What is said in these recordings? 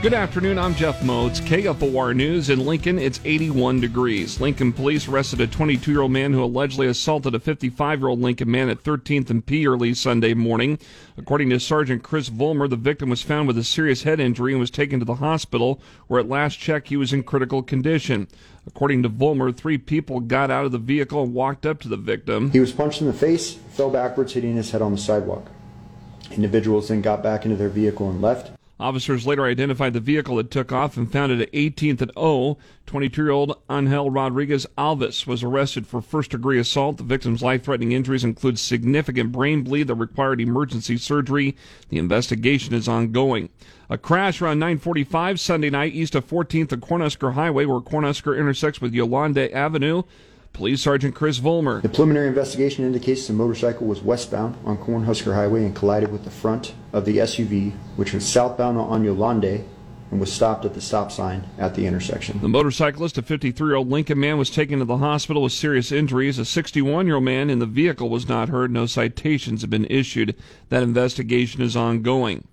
Good afternoon, I'm Jeff Moats, KFOR News. In Lincoln, it's 81 degrees. Lincoln police arrested a 22-year-old man who allegedly assaulted a 55-year-old Lincoln man at 13th and P early Sunday morning. According to Sergeant Chris Vollmer, the victim was found with a serious head injury and was taken to the hospital, where at last check he was in critical condition. According to Vollmer, three people got out of the vehicle and walked up to the victim. He was punched in the face, fell backwards, hitting his head on the sidewalk. Individuals then got back into their vehicle and left. Officers later identified the vehicle that took off and found it at 18th and O. 22-year-old Angel Rodriguez Alves was arrested for first-degree assault. The victim's life-threatening injuries include significant brain bleed that required emergency surgery. The investigation is ongoing. A crash around 9:45 Sunday night east of 14th and Cornhusker Highway, where Cornhusker intersects with Yolande Avenue. Police Sergeant Chris Vollmer. The preliminary investigation indicates the motorcycle was westbound on Cornhusker Highway and collided with the front of the SUV, which was southbound on Yolande and was stopped at the stop sign at the intersection. The motorcyclist, a 53-year-old Lincoln man, was taken to the hospital with serious injuries. A 61-year-old man in the vehicle was not hurt. No citations have been issued. That investigation is ongoing.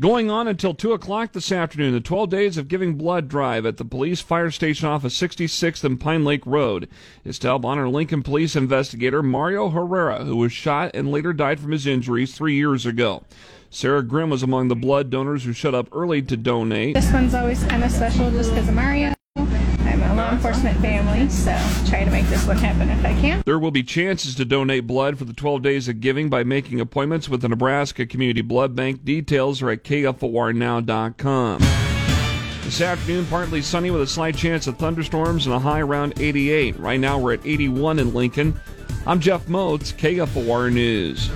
Going on until 2 o'clock this afternoon, the 12 Days of Giving Blood Drive at the police fire station off of 66th and Pine Lake Road is to help honor Lincoln police investigator Mario Herrera, who was shot and later died from his injuries 3 years ago. Sarah Grimm was among the blood donors who showed up early to donate. This one's always kind of special just because of Mario. Law enforcement family, so try to make this one happen if I can. There will be chances to donate blood for the 12 Days of Giving by making appointments with the Nebraska Community Blood Bank. Details are at KFORnow.com. This afternoon, partly sunny with a slight chance of thunderstorms and a high around 88. Right now, we're at 81 in Lincoln. I'm Jeff Moats, KFOR News.